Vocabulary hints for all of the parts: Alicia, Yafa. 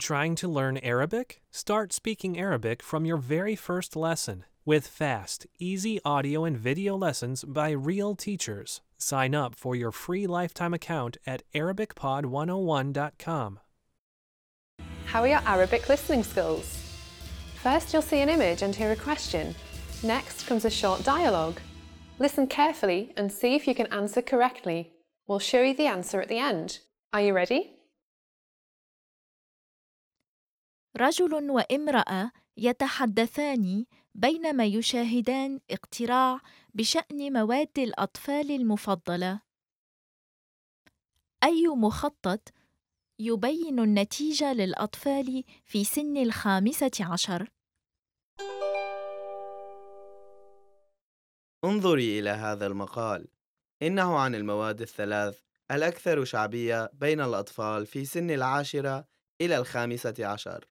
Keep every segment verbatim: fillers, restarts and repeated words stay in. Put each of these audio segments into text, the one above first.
Trying to learn Arabic? Start speaking Arabic from your very first lesson with fast, easy audio and video lessons by real teachers. Sign up for your free lifetime account at arabic pod one oh one dot com. How are your Arabic listening skills? First, you'll see an image and hear a question. Next comes a short dialogue. Listen carefully and see if you can answer correctly. We'll show you the answer at the end. Are you ready? رجل وامرأة يتحدثان بينما يشاهدان اقتراع بشأن مواد الأطفال المفضلة. أي مخطط يبين النتيجة للأطفال في سن الخامسة عشر؟ انظري إلى هذا المقال. إنه عن المواد الثلاث الأكثر شعبية بين الأطفال في سن العاشرة إلى الخامسة عشر.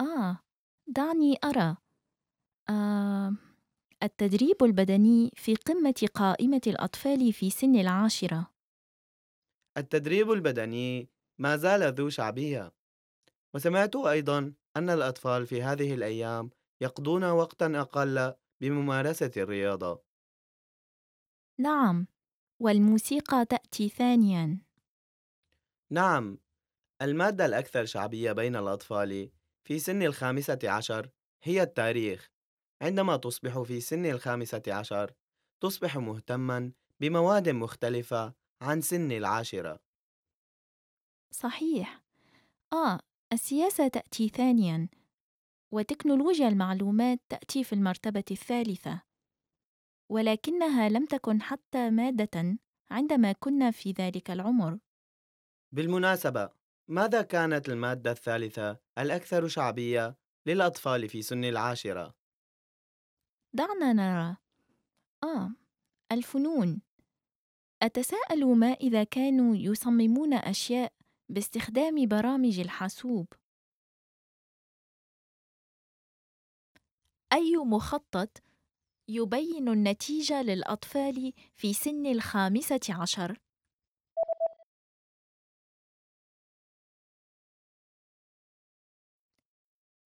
آه، دعني أرى. آه، التدريب البدني في قمة قائمة الأطفال في سن العاشرة. التدريب البدني ما زال ذو شعبية. وسمعت أيضاً أن الأطفال في هذه الأيام يقضون وقتاً أقل بممارسة الرياضة. نعم، والموسيقى تأتي ثانياً. نعم، المادة الأكثر شعبية بين الأطفال في سن الخامسة عشر هي التاريخ. عندما تصبح في سن الخامسة عشر، تصبح مهتماً بمواد مختلفة عن سن العاشرة. صحيح. آه، السياسة تأتي ثانياً، وتكنولوجيا المعلومات تأتي في المرتبة الثالثة، ولكنها لم تكن حتى مادة عندما كنا في ذلك العمر. بالمناسبة، ماذا كانت المادة الثالثة الأكثر شعبية للأطفال في سن العاشرة؟ دعنا نرى. آه، الفنون. أتساءل ما إذا كانوا يصممون أشياء باستخدام برامج الحاسوب. أي مخطط يبين النتيجة للأطفال في سن الخامسة عشر؟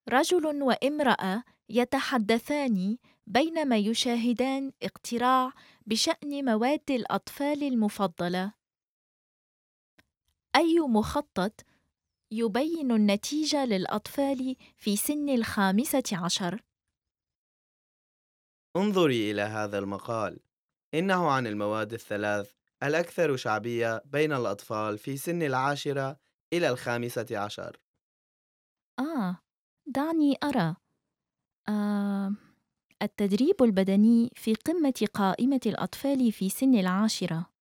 رجل وامرأة يتحدثان بينما يشاهدان اقتراع بشأن مواد الأطفال المفضلة. أي مخطط يبين النتيجة للأطفال في سن الخامسة عشر؟ انظري إلى هذا المقال. إنه عن المواد الثلاث الأكثر شعبية بين الأطفال في سن العاشرة إلى الخامسة عشر. آه، دعني أرى. آه، التدريب البدني في قمة قائمة الأطفال في سن العاشرة.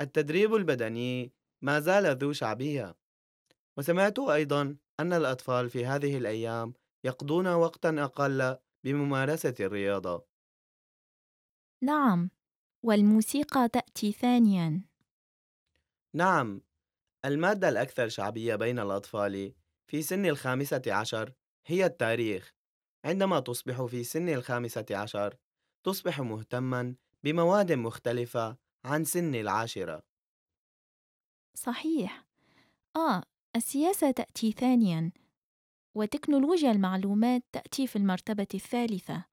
التدريب البدني ما زال ذو شعبية. وسمعت أيضاً أن الأطفال في هذه الأيام يقضون وقتاً أقل بممارسة الرياضة. نعم، والموسيقى تأتي ثانياً. نعم، المادة الأكثر شعبية بين الأطفال في سن الخامسة عشر هي التاريخ. عندما تصبح في سن الخامسة عشر، تصبح مهتماً بمواد مختلفة عن سن العاشرة. صحيح. آه، السياسة تأتي ثانياً، وتكنولوجيا المعلومات تأتي في المرتبة الثالثة،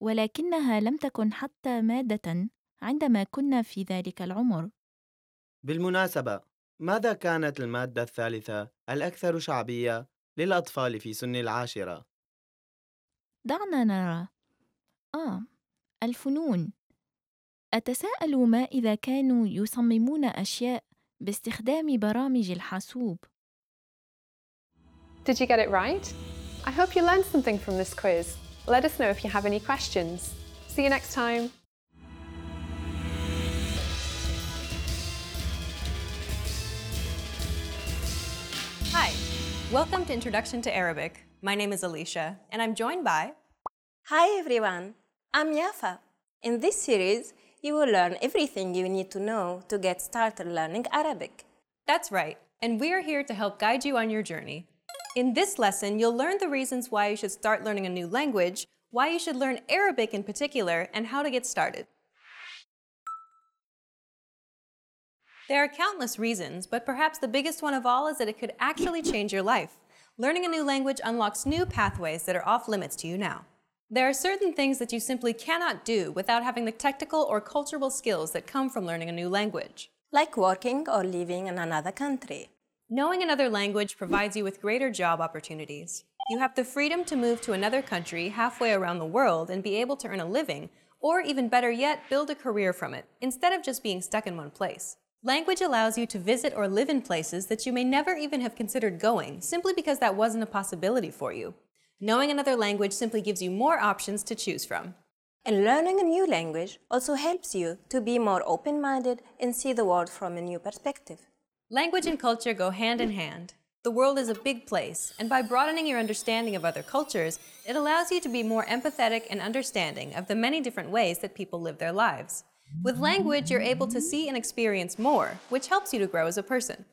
ولكنها لم تكن حتى مادة عندما كنا في ذلك العمر. بالمناسبة، ماذا كانت المادة الثالثة الأكثر شعبية للأطفال في سن العاشرة؟ دعنا نرى. آه، الفنون. أتساءل ما إذا كانوا يصممون أشياء باستخدام برامج الحاسوب. Did you get it right? I hope you learned something from this quiz. Let us know if you have any questions. See you next time. Hi, welcome to Introduction to Arabic. My name is Alicia, and I'm joined by... Hi everyone, I'm Yafa. In this series, you will learn everything you need to know to get started learning Arabic. That's right, and we are here to help guide you on your journey. In this lesson, you'll learn the reasons why you should start learning a new language, why you should learn Arabic in particular, and how to get started. There are countless reasons, but perhaps the biggest one of all is that it could actually change your life. Learning a new language unlocks new pathways that are off limits to you now. There are certain things that you simply cannot do without having the technical or cultural skills that come from learning a new language. Like working or living in another country. Knowing another language provides you with greater job opportunities. You have the freedom to move to another country halfway around the world and be able to earn a living, or even better yet, build a career from it, instead of just being stuck in one place. Language allows you to visit or live in places that you may never even have considered going, simply because that wasn't a possibility for you. Knowing another language simply gives you more options to choose from. And learning a new language also helps you to be more open-minded and see the world from a new perspective. Language and culture go hand in hand. The world is a big place, and by broadening your understanding of other cultures, it allows you to be more empathetic and understanding of the many different ways that people live their lives. With language, you're able to see and experience more, which helps you to grow as a person.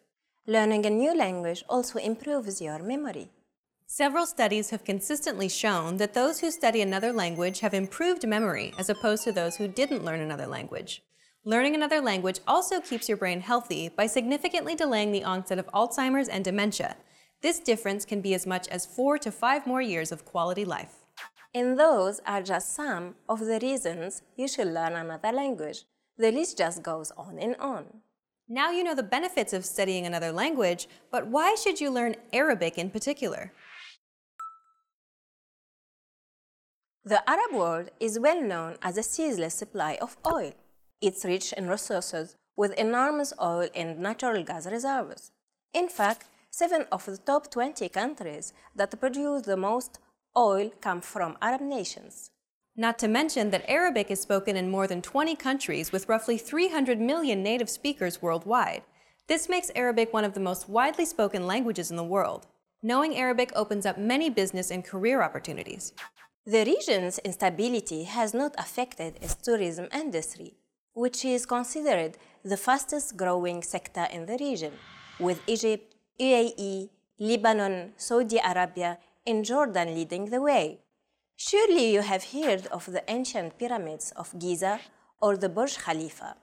Learning a new language also improves your memory. Several studies have consistently shown that those who study another language have improved memory as opposed to those who didn't learn another language. Learning another language also keeps your brain healthy by significantly delaying the onset of Alzheimer's and dementia. This difference can be as much as four to five more years of quality life. And those are just some of the reasons you should learn another language. The list just goes on and on. Now you know the benefits of studying another language, but why should you learn Arabic in particular? The Arab world is well known as a ceaseless supply of oil. It's rich in resources with enormous oil and natural gas reserves. In fact, seven of the top twenty countries that produce the most oil come from Arab nations. Not to mention that Arabic is spoken in more than twenty countries with roughly three hundred million native speakers worldwide. This makes Arabic one of the most widely spoken languages in the world. Knowing Arabic opens up many business and career opportunities. The region's instability has not affected its tourism industry, which is considered the fastest growing sector in the region, with Egypt, U A E, Lebanon, Saudi Arabia, and Jordan leading the way. Surely you have heard of the ancient pyramids of Giza or the Burj Khalifa.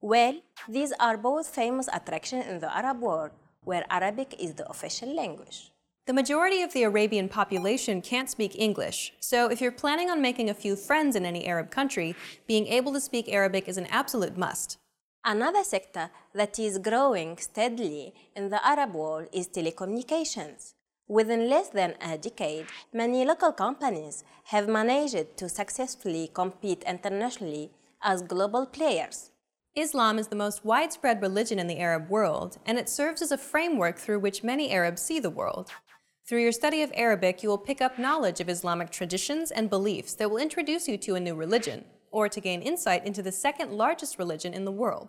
Well, these are both famous attractions in the Arab world, where Arabic is the official language. The majority of the Arabian population can't speak English, so if you're planning on making a few friends in any Arab country, being able to speak Arabic is an absolute must. Another sector that is growing steadily in the Arab world is telecommunications. Within less than a decade, many local companies have managed to successfully compete internationally as global players. Islam is the most widespread religion in the Arab world, and it serves as a framework through which many Arabs see the world. Through your study of Arabic, you will pick up knowledge of Islamic traditions and beliefs that will introduce you to a new religion, or to gain insight into the second largest religion in the world.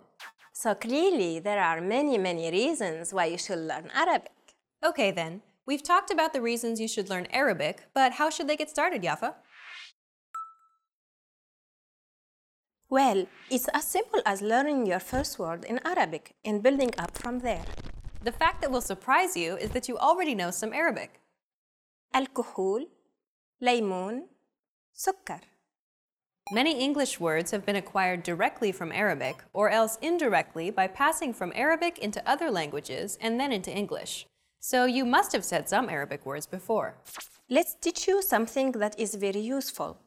So clearly, there are many, many reasons why you should learn Arabic. Okay then, we've talked about the reasons you should learn Arabic, but how should they get started, Yafa? Well, it's as simple as learning your first word in Arabic and building up from there. The fact that will surprise you is that you already know some Arabic. Alcohol, laymoon, sukkar. Many English words have been acquired directly from Arabic, or else indirectly by passing from Arabic into other languages and then into English. So you must have said some Arabic words before. Let's teach you something that is very useful.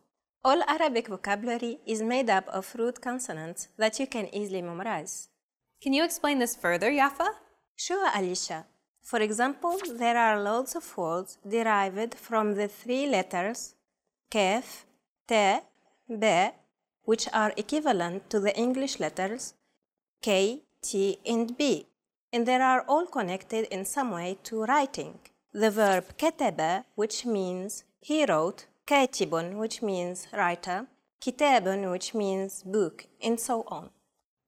All Arabic vocabulary is made up of root consonants that you can easily memorize. Can you explain this further, Yafa? Sure, Alicia. For example, there are loads of words derived from the three letters kaf, ta, ba, which are equivalent to the English letters K, T, and B, and they are all connected in some way to writing. The verb kataba, which means he wrote, katibun, which means writer, kitabun, which means book, and so on.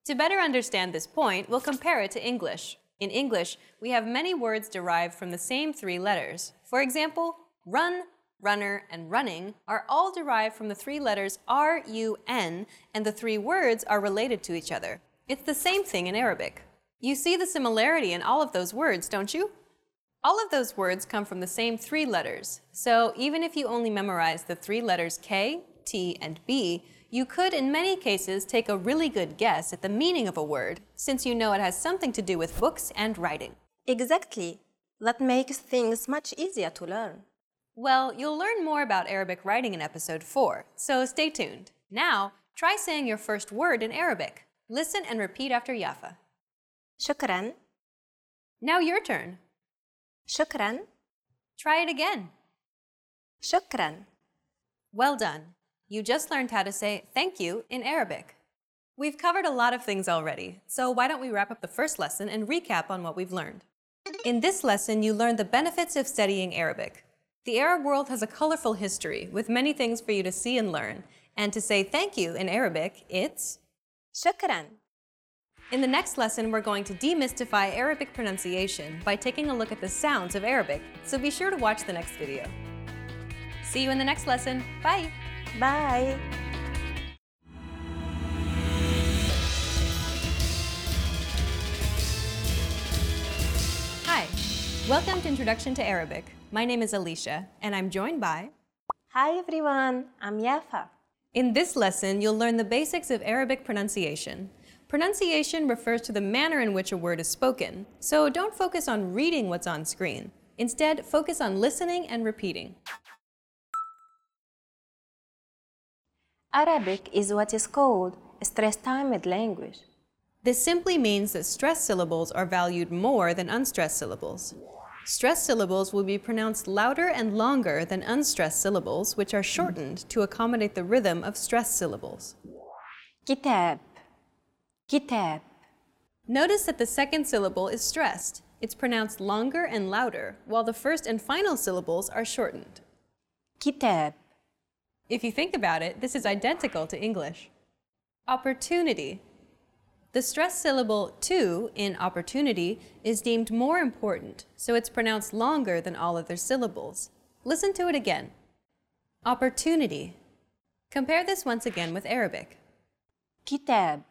To better understand this point, we'll compare it to English. In English, we have many words derived from the same three letters. For example, run, runner, and running are all derived from the three letters R, U, N, and the three words are related to each other. It's the same thing in Arabic. You see the similarity in all of those words, don't you? All of those words come from the same three letters, so even if you only memorize the three letters K, T, and B, You could, in many cases, take a really good guess at the meaning of a word, since you know it has something to do with books and writing. Exactly. That makes things much easier to learn. Well, you'll learn more about Arabic writing in episode four, so stay tuned. Now, try saying your first word in Arabic. Listen and repeat after Yafa. Shukran. Now your turn. Shukran. Try it again. Shukran. Well done. You just learned how to say thank you in Arabic. We've covered a lot of things already, so why don't we wrap up the first lesson and recap on what we've learned. In this lesson, you learned the benefits of studying Arabic. The Arab world has a colorful history with many things for you to see and learn, and to say thank you in Arabic, it's shukran. In the next lesson, we're going to demystify Arabic pronunciation by taking a look at the sounds of Arabic, so be sure to watch the next video. See you in the next lesson. Bye! Bye! Hi, welcome to Introduction to Arabic. My name is Alicia, and I'm joined by... Hi everyone, I'm Yafa. In this lesson, you'll learn the basics of Arabic pronunciation. Pronunciation refers to the manner in which a word is spoken, so don't focus on reading what's on screen. Instead, focus on listening and repeating. Arabic is what is called a stress-timed language. This simply means that stressed syllables are valued more than unstressed syllables. Stressed syllables will be pronounced louder and longer than unstressed syllables, which are shortened to accommodate the rhythm of stressed syllables. Kitab. Kitab. Notice that the second syllable is stressed. It's pronounced longer and louder, while the first and final syllables are shortened. Kitab. If you think about it, this is identical to English. Opportunity. The stressed syllable to in opportunity is deemed more important, so it's pronounced longer than all other syllables. Listen to it again. Opportunity. Compare this once again with Arabic. Kitab.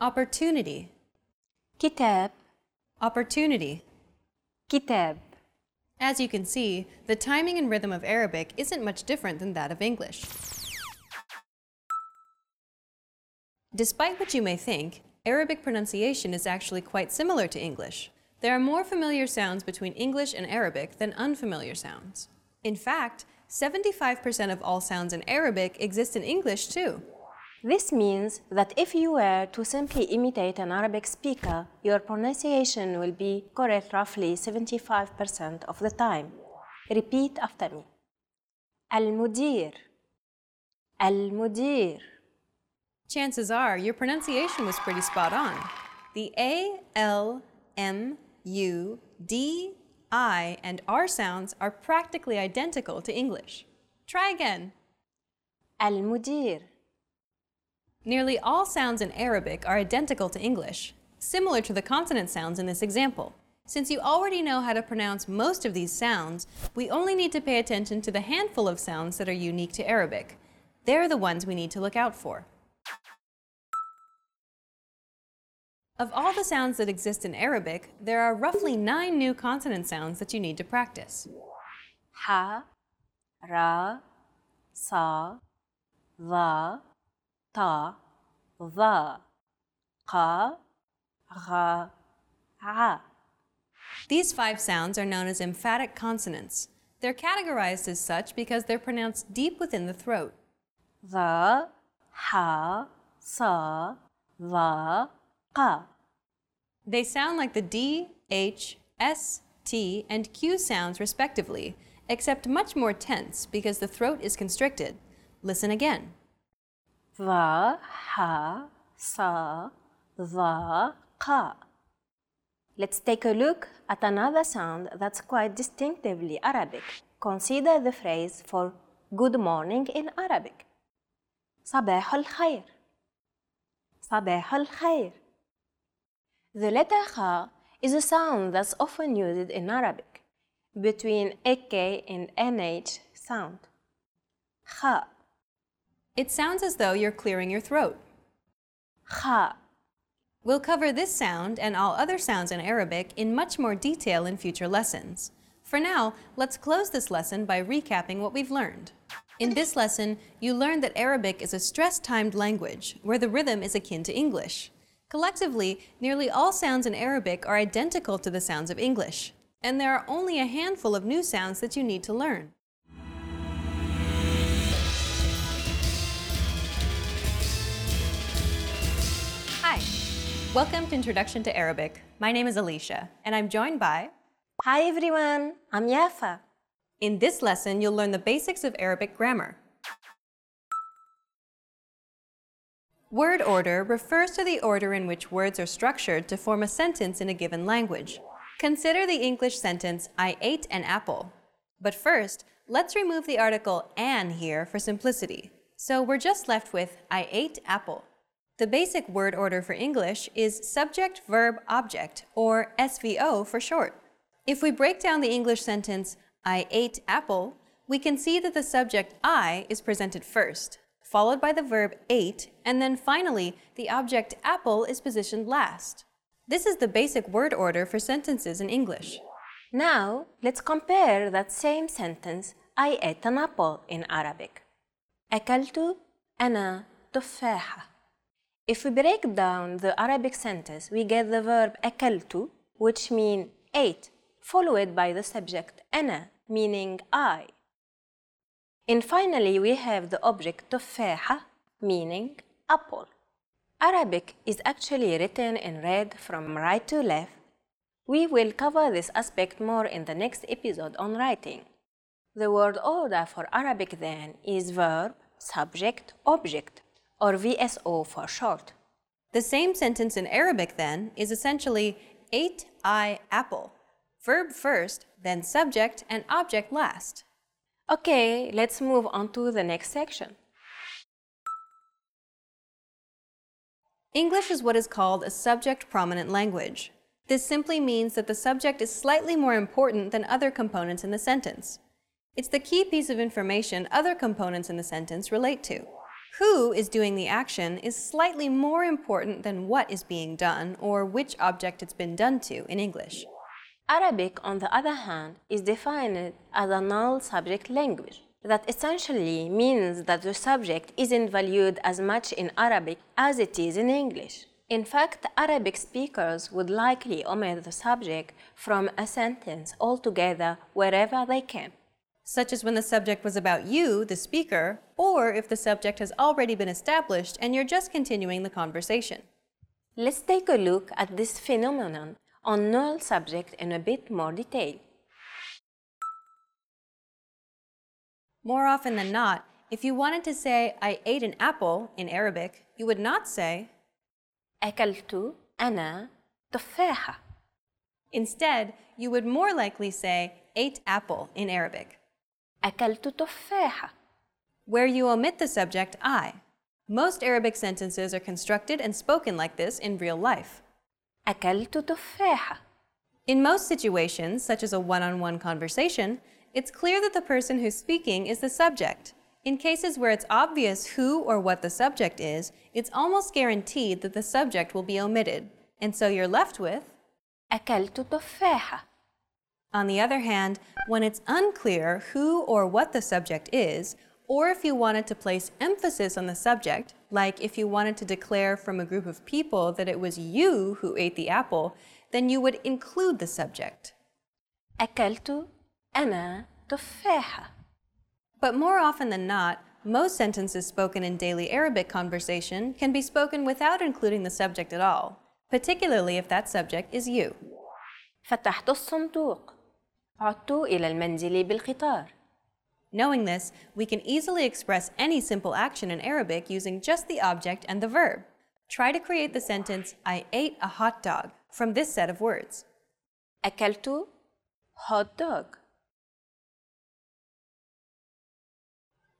Opportunity. Kitab. Opportunity. Kitab. As you can see, the timing and rhythm of Arabic isn't much different than that of English. Despite what you may think, Arabic pronunciation is actually quite similar to English. There are more familiar sounds between English and Arabic than unfamiliar sounds. In fact, seventy-five percent of all sounds in Arabic exist in English too. This means that if you were to simply imitate an Arabic speaker, your pronunciation will be correct roughly seventy-five percent of the time. Repeat after me. Al-Mudir. Al-Mudir. Chances are your pronunciation was pretty spot on. The A, L, M, U, D, I, and R sounds are practically identical to English. Try again. Al-Mudir. Nearly all sounds in Arabic are identical to English, similar to the consonant sounds in this example. Since you already know how to pronounce most of these sounds, we only need to pay attention to the handful of sounds that are unique to Arabic. They're the ones we need to look out for. Of all the sounds that exist in Arabic, there are roughly nine new consonant sounds that you need to practice. Ha, ra, sa, va, ta, the, ka, gha, a. These five sounds are known as emphatic consonants. They're categorized as such because they're pronounced deep within the throat. The, ha, sa, the, ka. They sound like the D, H, S, T, and Q sounds respectively, except much more tense because the throat is constricted. Listen again. Va, ha, sa, va, ka. Let's take a look at another sound that's quite distinctively Arabic. Consider the phrase for good morning in Arabic. Sabah al-khair. Sabah al-khair. The letter kha is a sound that's often used in Arabic, between ak and nh sound. Kha. It sounds as though you're clearing your throat. Kha. We'll cover this sound and all other sounds in Arabic in much more detail in future lessons. For now, let's close this lesson by recapping what we've learned. In this lesson, you learned that Arabic is a stress-timed language, where the rhythm is akin to English. Collectively, nearly all sounds in Arabic are identical to the sounds of English, and there are only a handful of new sounds that you need to learn. Hi, welcome to Introduction to Arabic. My name is Alicia, and I'm joined by... Hi everyone, I'm Yafa. In this lesson, you'll learn the basics of Arabic grammar. Word order refers to the order in which words are structured to form a sentence in a given language. Consider the English sentence, I ate an apple. But first, let's remove the article an here for simplicity. So we're just left with, I ate apple. The basic word order for English is subject, verb, object, or S V O for short. If we break down the English sentence, I ate apple, we can see that the subject I is presented first, followed by the verb ate, and then finally, the object apple is positioned last. This is the basic word order for sentences in English. Now, let's compare that same sentence, I ate an apple in Arabic. أكلت أنا تفاحة. If we break down the Arabic sentence, we get the verb أكلت, which means ate, followed by the subject أنا, meaning I. And finally, we have the object تفاحة, meaning apple. Arabic is actually written in red from right to left. We will cover this aspect more in the next episode on writing. The word order for Arabic then is verb, subject, object, or V S O for short. The same sentence in Arabic then is essentially ate I apple. Verb first, then subject, and object last. Okay, let's move on to the next section. English is what is called a subject-prominent language. This simply means that the subject is slightly more important than other components in the sentence. It's the key piece of information other components in the sentence relate to. Who is doing the action is slightly more important than what is being done or which object it's been done to in English. Arabic, on the other hand, is defined as a null subject language. That essentially means that the subject isn't valued as much in Arabic as it is in English. In fact, Arabic speakers would likely omit the subject from a sentence altogether wherever they can. Such as when the subject was about you, the speaker, or if the subject has already been established and you're just continuing the conversation. Let's take a look at this phenomenon on null subject in a bit more detail. More often than not, if you wanted to say, I ate an apple in Arabic, you would not say, أكلت أنا تفاحة. Instead, you would more likely say, ate apple in Arabic. أكلت تفاحة. Where you omit the subject, I. Most Arabic sentences are constructed and spoken like this in real life. أكلت تفاحة. In most situations, such as a one-on-one conversation, it's clear that the person who's speaking is the subject. In cases where it's obvious who or what the subject is, it's almost guaranteed that the subject will be omitted, and so you're left with أكلت تفاحة. On the other hand, when it's unclear who or what the subject is, or if you wanted to place emphasis on the subject, like if you wanted to declare from a group of people that it was you who ate the apple, then you would include the subject. أكلت أنا تفاحة. But more often than not, most sentences spoken in daily Arabic conversation can be spoken without including the subject at all, particularly if that subject is you. فتحت الصندوق. عدت إلى المنزل بالقطار. Knowing this, we can easily express any simple action in Arabic using just the object and the verb. Try to create the sentence, I ate a hot dog, from this set of words. أكلت hot dog.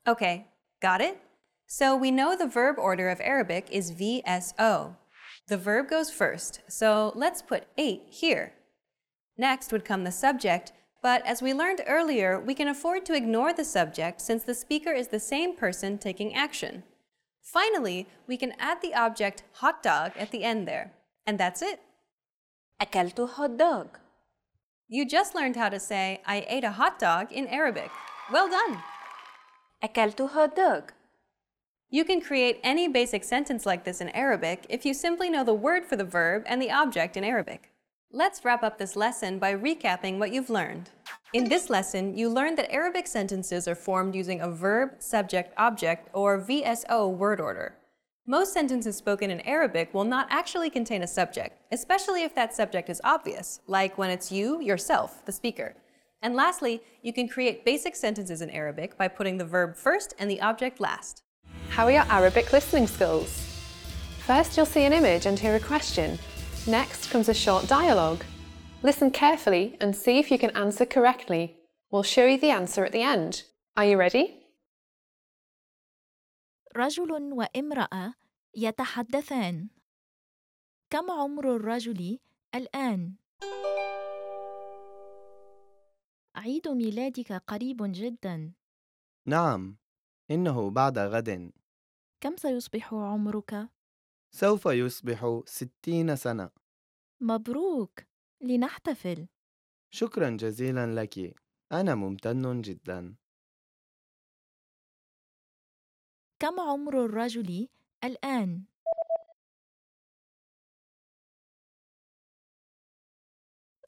Okay, got it? So we know the verb order of Arabic is V S O. The verb goes first, so let's put ate here. Next would come the subject, but as we learned earlier, we can afford to ignore the subject since the speaker is the same person taking action. Finally, we can add the object hot dog at the end there. And that's it. أكلت hot dog. You just learned how to say, I ate a hot dog in Arabic. Well done! أكلتها الدق. You can create any basic sentence like this in Arabic if you simply know the word for the verb and the object in Arabic. Let's wrap up this lesson by recapping what you've learned. In this lesson, you learned that Arabic sentences are formed using a verb, subject, object, or V S O word order. Most sentences spoken in Arabic will not actually contain a subject, especially if that subject is obvious, like when it's you, yourself, the speaker. And lastly, you can create basic sentences in Arabic by putting the verb first and the object last. How are your Arabic listening skills? First, you'll see an image and hear a question. Next comes a short dialogue. Listen carefully and see if you can answer correctly. We'll show you the answer at the end. Are you ready? رجل وامرأة يتحدثان. كم عمر الرجل الآن؟ عيد ميلادك قريب جدا. نعم، إنه بعد غد. كم سيصبح عمرك؟ سوف يصبح ستين سنة. مبروك، لنحتفل. شكرا جزيلا لك، أنا ممتن جدا. كم عمر الرجل الآن؟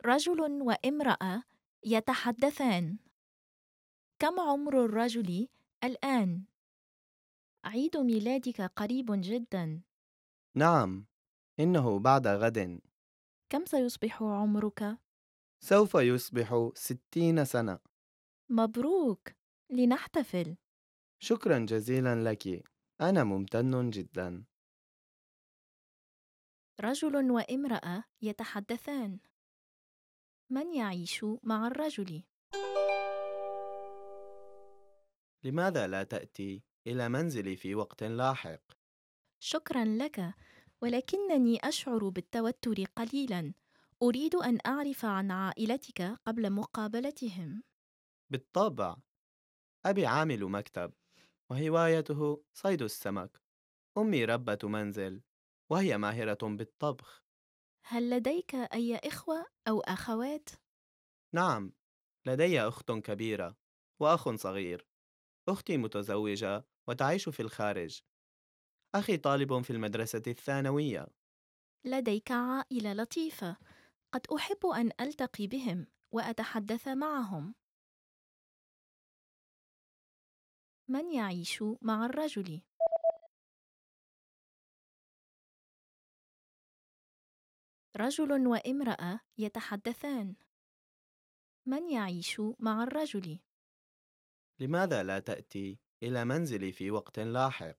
رجل وامرأة يتحدثان. كم عمر الرجل الآن؟ عيد ميلادك قريب جدا. نعم، إنه بعد غد. كم سيصبح عمرك؟ سوف يصبح ستين سنة. مبروك، لنحتفل. شكرا جزيلا لك، أنا ممتن جدا. رجل وامرأة يتحدثان. من يعيش مع الرجل؟ لماذا لا تأتي إلى منزلي في وقت لاحق؟ شكرا لك، ولكنني أشعر بالتوتر قليلا. أريد أن أعرف عن عائلتك قبل مقابلتهم. بالطبع، أبي عامل مكتب وهوايته صيد السمك. أمي ربة منزل وهي ماهرة بالطبخ. هل لديك أي إخوة أو أخوات؟ نعم، لدي أخت كبيرة وأخ صغير. أختي متزوجة وتعيش في الخارج. أخي طالب في المدرسة الثانوية. لديك عائلة لطيفة. قد أحب أن ألتقي بهم وأتحدث معهم. من يعيش مع الرجل؟ رجل وامرأة يتحدثان. من يعيش مع الرجل؟ لماذا لا تأتي إلى منزلي في وقت لاحق؟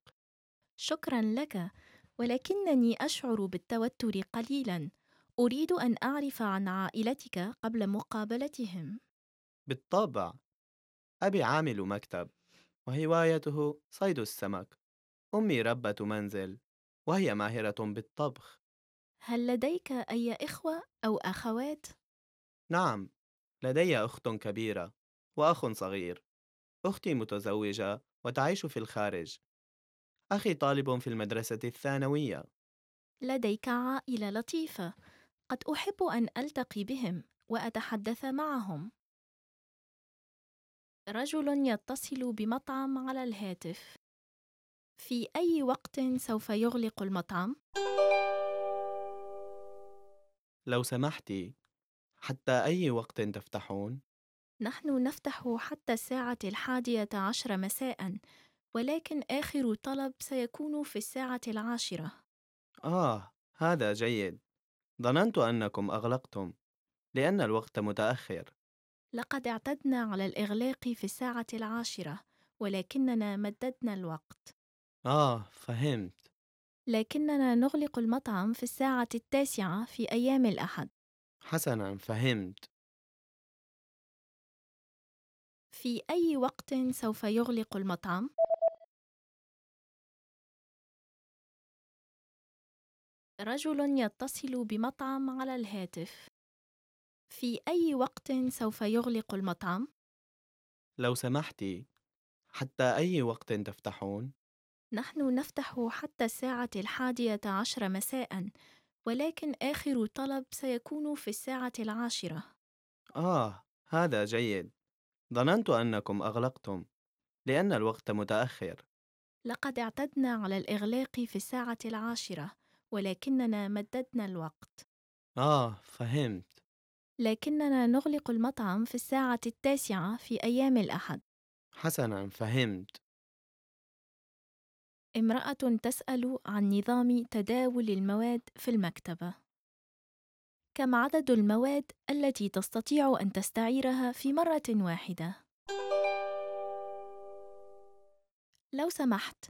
شكرا لك، ولكنني أشعر بالتوتر قليلا. أريد أن أعرف عن عائلتك قبل مقابلتهم. بالطبع، أبي عامل مكتب وهوايته صيد السمك. أمي ربة منزل وهي ماهرة بالطبخ. هل لديك أي إخوة أو أخوات؟ نعم، لدي أخت كبيرة وأخ صغير. أختي متزوجة وتعيش في الخارج. أخي طالب في المدرسة الثانوية. لديك عائلة لطيفة. قد أحب أن ألتقي بهم وأتحدث معهم. رجل يتصل بمطعم على الهاتف. في أي وقت سوف يغلق المطعم؟ لو سمحتي، حتى أي وقت تفتحون؟ نحن نفتح حتى الساعة الحادية عشر مساءً، ولكن آخر طلب سيكون في الساعة العاشرة. آه، هذا جيد. ظننت أنكم أغلقتم، لأن الوقت متأخر. لقد اعتدنا على الإغلاق في الساعة العاشرة، ولكننا مددنا الوقت. آه، فهمت. لكننا نغلق المطعم في الساعة التاسعة في أيام الأحد. حسناً، فهمت. في أي وقت سوف يغلق المطعم؟ رجل يتصل بمطعم على الهاتف. في أي وقت سوف يغلق المطعم؟ لو سمحتي، حتى أي وقت تفتحون؟ نحن نفتح حتى الساعة الحادية عشر مساءً، ولكن آخر طلب سيكون في الساعة العاشرة. آه، هذا جيد. ظننت أنكم أغلقتم، لأن الوقت متأخر. لقد اعتدنا على الإغلاق في الساعة العاشرة، ولكننا مددنا الوقت. آه، فهمت. لكننا نغلق المطعم في الساعة التاسعة في أيام الأحد. حسناً، فهمت. امرأة تسأل عن نظام تداول المواد في المكتبة. كم عدد المواد التي تستطيع أن تستعيرها في مرة واحدة؟ لو سمحت،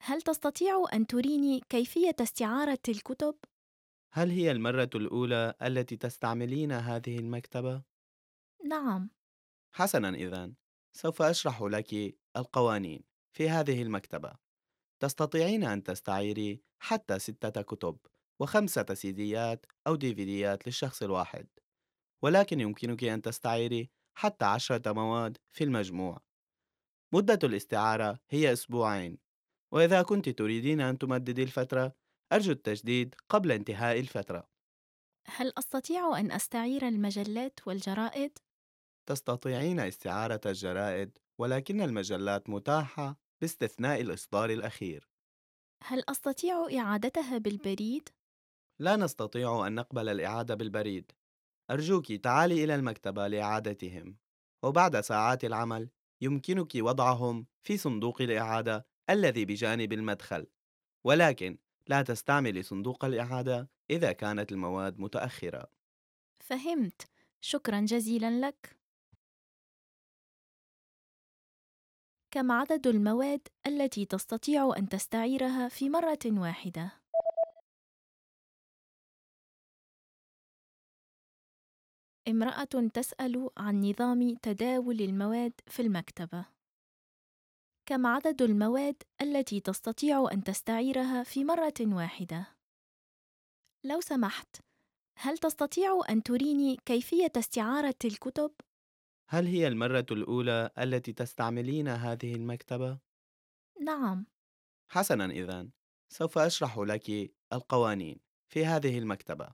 هل تستطيع أن تريني كيفية استعارة الكتب؟ هل هي المرة الأولى التي تستعملين هذه المكتبة؟ نعم. حسناً، إذن سوف أشرح لك القوانين في هذه المكتبة. تستطيعين أن تستعيري حتى ستة كتب وخمسة سيديات أو ديفيديات للشخص الواحد، ولكن يمكنك أن تستعيري حتى عشرة مواد في المجموع. مدة الاستعارة هي أسبوعين، وإذا كنت تريدين أن تمددي الفترة، أرجو التجديد قبل انتهاء الفترة. هل أستطيع أن أستعير المجلات والجرائد؟ تستطيعين استعارة الجرائد، ولكن المجلات متاحة باستثناء الإصدار الأخير. هل أستطيع إعادتها بالبريد؟ لا نستطيع أن نقبل الإعادة بالبريد. أرجوك تعالي إلى المكتبة لإعادتهم، وبعد ساعات العمل يمكنك وضعهم في صندوق الإعادة الذي بجانب المدخل، ولكن لا تستعملي صندوق الإعادة إذا كانت المواد متأخرة. فهمت. شكراً جزيلاً لك. كم عدد المواد التي تستطيع أن تستعيرها في مرة واحدة؟ امرأة تسأل عن نظام تداول المواد في المكتبة. كم عدد المواد التي تستطيع أن تستعيرها في مرة واحدة؟ لو سمحت، هل تستطيع أن تريني كيفية استعارة الكتب؟ هل هي المرة الأولى التي تستعملين هذه المكتبة؟ نعم. حسناً، إذن سوف أشرح لك القوانين في هذه المكتبة.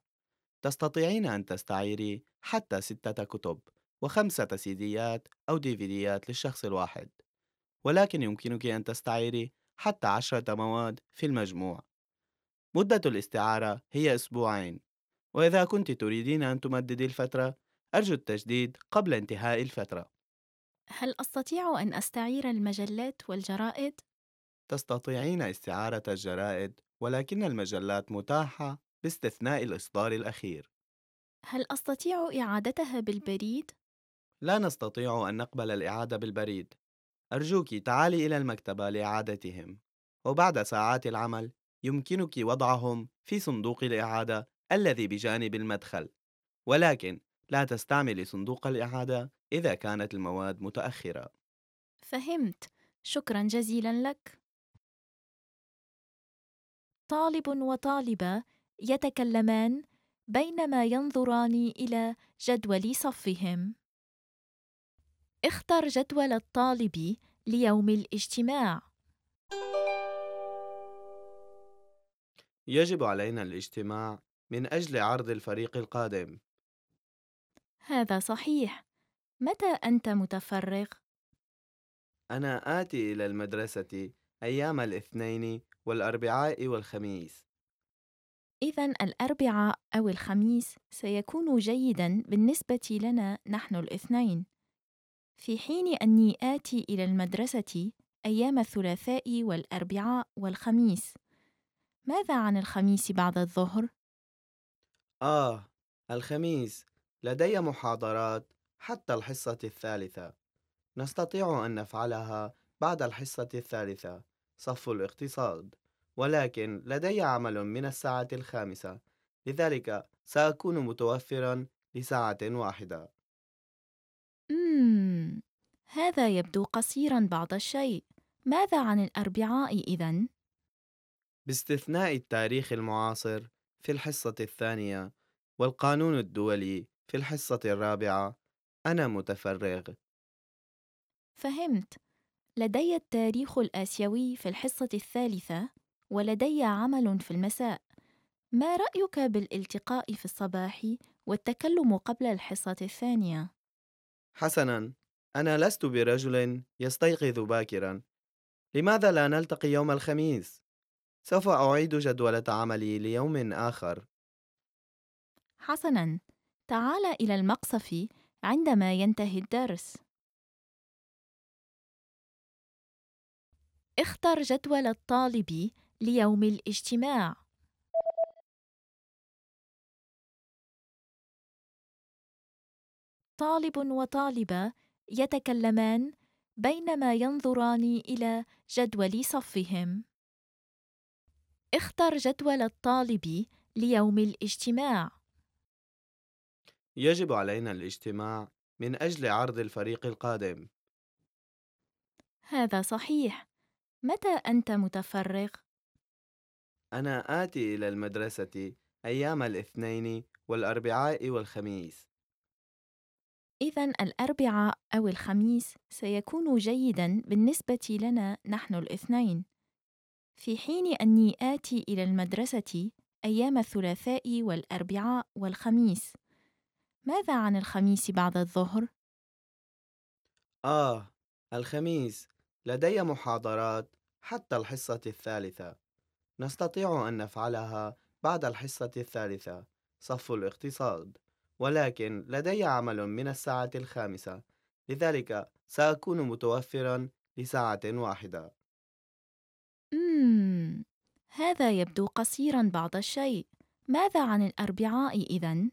تستطيعين أن تستعيري حتى ستة كتب وخمسة سيديات أو ديفيديات للشخص الواحد، ولكن يمكنك أن تستعيري حتى عشرة مواد في المجموع. مدة الاستعارة هي أسبوعين، وإذا كنت تريدين أن تمددي الفترة، أرجو التجديد قبل انتهاء الفترة. هل أستطيع أن أستعير المجلات والجرائد؟ تستطيعين استعارة الجرائد، ولكن المجلات متاحة باستثناء الإصدار الأخير. هل أستطيع إعادتها بالبريد؟ لا نستطيع أن نقبل الإعادة بالبريد. أرجوك تعالي إلى المكتبة لإعادتهم، وبعد ساعات العمل يمكنك وضعهم في صندوق الإعادة الذي بجانب المدخل، ولكن لا تستعملي صندوق الإعادة إذا كانت المواد متأخرة. فهمت. شكراً جزيلاً لك. طالب وطالبة يتكلمان بينما ينظران إلى جدول صفهم. اختر جدول الطالب ليوم الاجتماع. يجب علينا الاجتماع من أجل عرض الفريق القادم. هذا صحيح. متى أنت متفرغ؟ أنا آتي إلى المدرسة أيام الاثنين والأربعاء والخميس. إذن الأربعاء أو الخميس سيكون جيداً بالنسبة لنا نحن الاثنين، في حين أني آتي إلى المدرسة أيام الثلاثاء والأربعاء والخميس. ماذا عن الخميس بعد الظهر؟ آه، الخميس لدي محاضرات حتى الحصة الثالثة. نستطيع أن نفعلها بعد الحصة الثالثة، صف الاقتصاد، ولكن لدي عمل من الساعة الخامسة، لذلك سأكون متوفراً لساعة واحدة. مم. هذا يبدو قصيراً بعض الشيء. ماذا عن الأربعاء إذن؟ باستثناء التاريخ المعاصر في الحصة الثانية والقانون الدولي في الحصة الرابعة، أنا متفرغ. فهمت. لدي التاريخ الآسيوي في الحصة الثالثة، ولدي عمل في المساء. ما رأيك بالالتقاء في الصباح والتكلم قبل الحصة الثانية؟ حسناً، أنا لست برجل يستيقظ باكرا. لماذا لا نلتقي يوم الخميس؟ سوف أعيد جدولة عملي ليوم آخر. حسنا، تعال إلى المقصف عندما ينتهي الدرس. اختر جدول الطالب ليوم الاجتماع. طالب وطالبة يتكلمان بينما ينظران إلى جدول صفهم. اختر جدول الطالب ليوم الاجتماع. يجب علينا الاجتماع من أجل عرض الفريق القادم. هذا صحيح. متى أنت متفرغ؟ أنا آتي إلى المدرسة أيام الاثنين والأربعاء والخميس. إذن الأربعاء أو الخميس سيكون جيداً بالنسبة لنا نحن الاثنين، في حين أني آتي إلى المدرسة أيام الثلاثاء والأربعاء والخميس. ماذا عن الخميس بعد الظهر؟ آه، الخميس لدي محاضرات حتى الحصة الثالثة. نستطيع أن نفعلها بعد الحصة الثالثة، صف الاقتصاد، ولكن لدي عمل من الساعة الخامسة، لذلك سأكون متوفراً لساعة واحدة. مم. هذا يبدو قصيراً بعض الشيء. ماذا عن الأربعاء إذن؟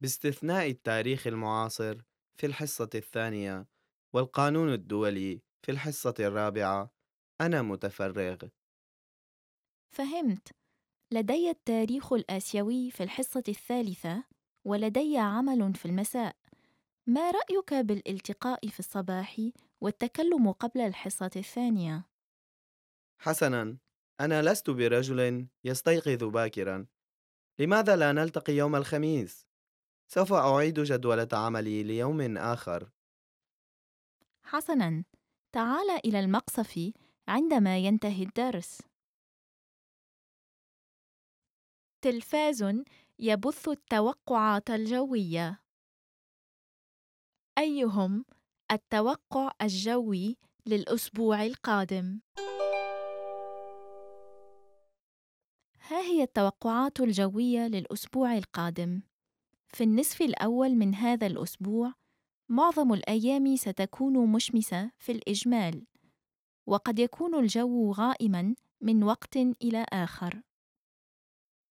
باستثناء التاريخ المعاصر في الحصة الثانية والقانون الدولي في الحصة الرابعة، أنا متفرغ. فهمت. لدي التاريخ الآسيوي في الحصة الثالثة، ولدي عمل في المساء. ما رأيك بالالتقاء في الصباح والتكلم قبل الحصة الثانية؟ حسناً، أنا لست برجل يستيقظ باكراً. لماذا لا نلتقي يوم الخميس؟ سوف أعيد جدولة عملي ليوم آخر. حسناً، تعال إلى المقصف عندما ينتهي الدرس. تلفاز يبث التوقعات الجوية. أيهم التوقع الجوي للأسبوع القادم؟ ها هي التوقعات الجوية للأسبوع القادم. في النصف الأول من هذا الأسبوع، معظم الأيام ستكون مشمسة في الإجمال، وقد يكون الجو غائماً من وقت إلى آخر.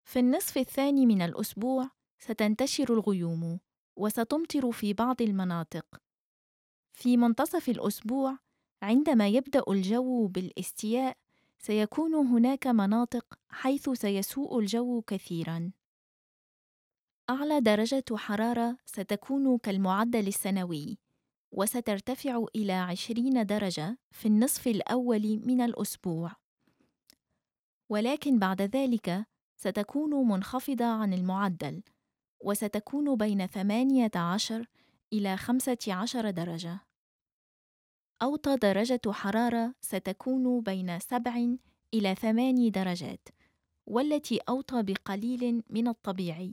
في النصف الثاني من الأسبوع، ستنتشر الغيوم، وستمطر في بعض المناطق. في منتصف الأسبوع، عندما يبدأ الجو بالاستياء، سيكون هناك مناطق حيث سيسوء الجو كثيراً. أعلى درجة حرارة ستكون كالمعدل السنوي، وسترتفع إلى عشرين درجة في النصف الأول من الأسبوع، ولكن بعد ذلك ستكون منخفضة عن المعدل، وستكون بين ثمانية عشر إلى خمسة عشر درجة. أوطى درجة حرارة ستكون بين سبع إلى ثمان درجات، والتي أوطى بقليل من الطبيعي.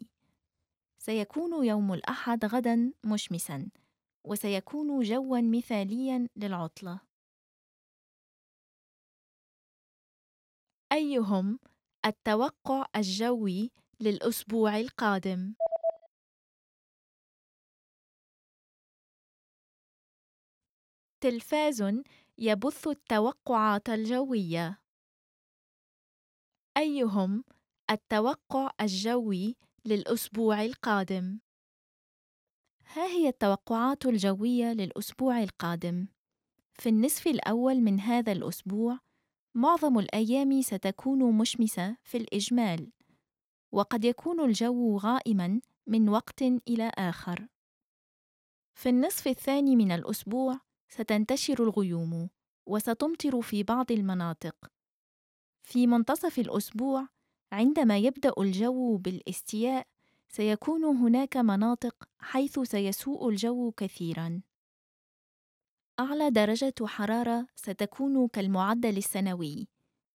سيكون يوم الأحد غداً مشمساً، وسيكون جواً مثالياً للعطلة. أيهم التوقع الجوي للأسبوع القادم؟ تلفاز يبث التوقعات الجوية. أيهم التوقع الجوي للأسبوع القادم؟ ها هي التوقعات الجوية للأسبوع القادم. في النصف الأول من هذا الأسبوع، معظم الأيام ستكون مشمسة في الإجمال، وقد يكون الجو غائماً من وقت إلى آخر. في النصف الثاني من الأسبوع، ستنتشر الغيوم، وستمطر في بعض المناطق. في منتصف الأسبوع، عندما يبدأ الجو بالاستياء، سيكون هناك مناطق حيث سيسوء الجو كثيراً. أعلى درجة حرارة ستكون كالمعدل السنوي،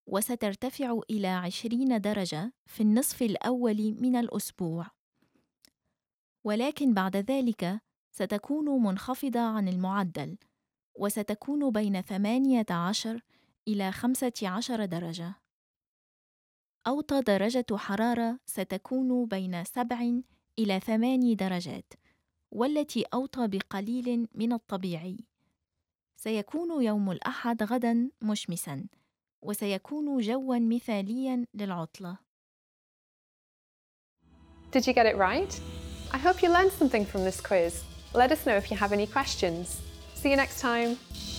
وسترتفع إلى عشرين درجة في النصف الأول من الأسبوع، ولكن بعد ذلك ستكون منخفضة عن المعدل، وستكون بين ثمانية عشر إلى خمسة عشر درجة. أوطى درجة حرارة ستكون بين سبع إلى ثماني درجات، والتي أوطى بقليل من الطبيعي. سيكون يوم الأحد غداً مشمساً، وسيكون جواً مثالياً للعطلة. Did you get it right? I hope you learned something from this quiz. Let us know if you have any questions. See you next time.